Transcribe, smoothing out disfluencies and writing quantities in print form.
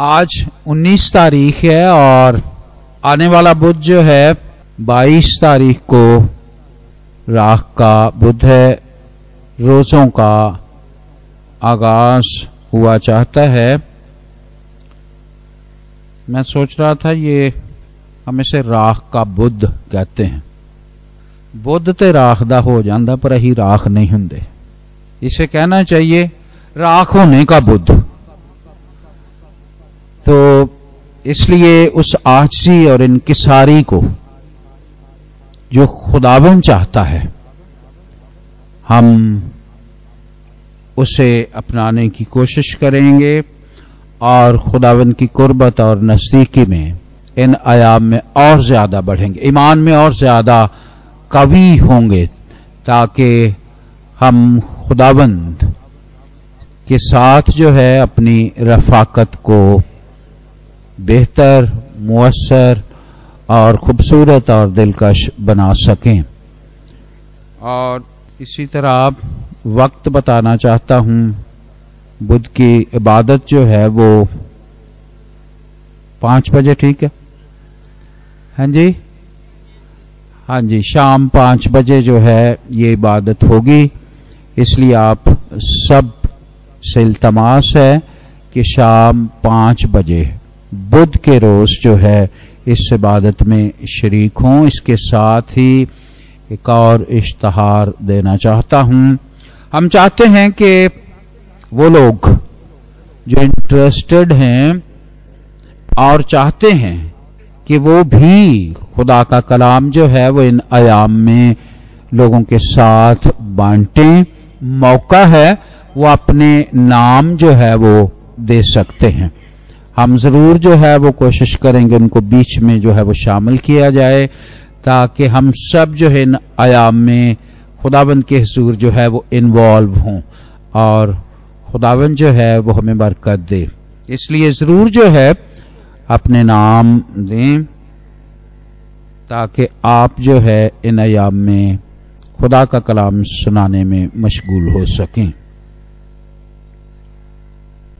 आज 19 तारीख है और आने वाला बुध जो है 22 तारीख को राख का बुध है। रोज़ों का आगाज हुआ चाहता है। मैं सोच रहा था ये हम इसे राख का बुध कहते हैं। बुध तो राख दा हो जाता पर अही राख नहीं होंगे। इसे कहना चाहिए राख होने का बुध। तो इसलिए उस आजजी और इनकिसारी को जो खुदावंद चाहता है हम उसे अपनाने की कोशिश करेंगे और खुदावंद की कुर्बत और नजदीकी में इन आयाम में और ज्यादा बढ़ेंगे, ईमान में और ज्यादा कवि होंगे, ताकि हम खुदावंद के साथ जो है अपनी रफाकत को बेहतर, मुअस्सर और खूबसूरत और दिलकश बना सकें। और इसी तरह आप वक्त बताना चाहता हूं, बुध की इबादत जो है वो 5 बजे, ठीक है? हाँ जी, हाँ जी, शाम 5 बजे जो है ये इबादत होगी। इसलिए आप सब से इल्तमास है कि शाम 5 बजे बुध के रोज जो है इस इबादत में शरीक हूं। इसके साथ ही एक और इश्तहार देना चाहता हूं। हम चाहते हैं कि वो लोग जो इंटरेस्टेड हैं और चाहते हैं कि वो भी खुदा का कलाम जो है वो इन आयाम में लोगों के साथ बांटें, मौका है, वो अपने नाम जो है वो दे सकते हैं। हम जरूर जो है वो कोशिश करेंगे उनको बीच में जो है वो शामिल किया जाए, ताकि हम सब जो है इन आयाम में खुदावंद के हुजूर जो है वो इन्वॉल्व हों और खुदावंद जो है वो हमें बरकत दे। इसलिए जरूर जो है अपने नाम दें, ताकि आप जो है इन आयाम में खुदा का कलाम सुनाने में मशगूल हो सकें।